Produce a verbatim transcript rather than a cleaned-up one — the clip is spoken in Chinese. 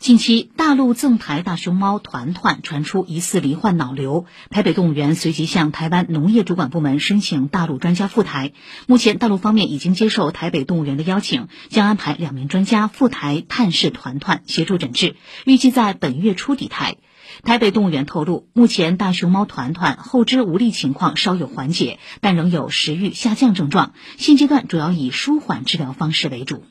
近期，大陆赠台大熊猫团团传出疑似罹患脑瘤，台北动物园随即向台湾农业主管部门申请大陆专家赴台。目前，大陆方面已经接受台北动物园的邀请，将安排两名专家赴台探视团团，协助诊治，预计在本月初抵台。台北动物园透露，目前大熊猫团团后肢无力情况稍有缓解，但仍有食欲下降症状，现阶段主要以舒缓治疗方式为主。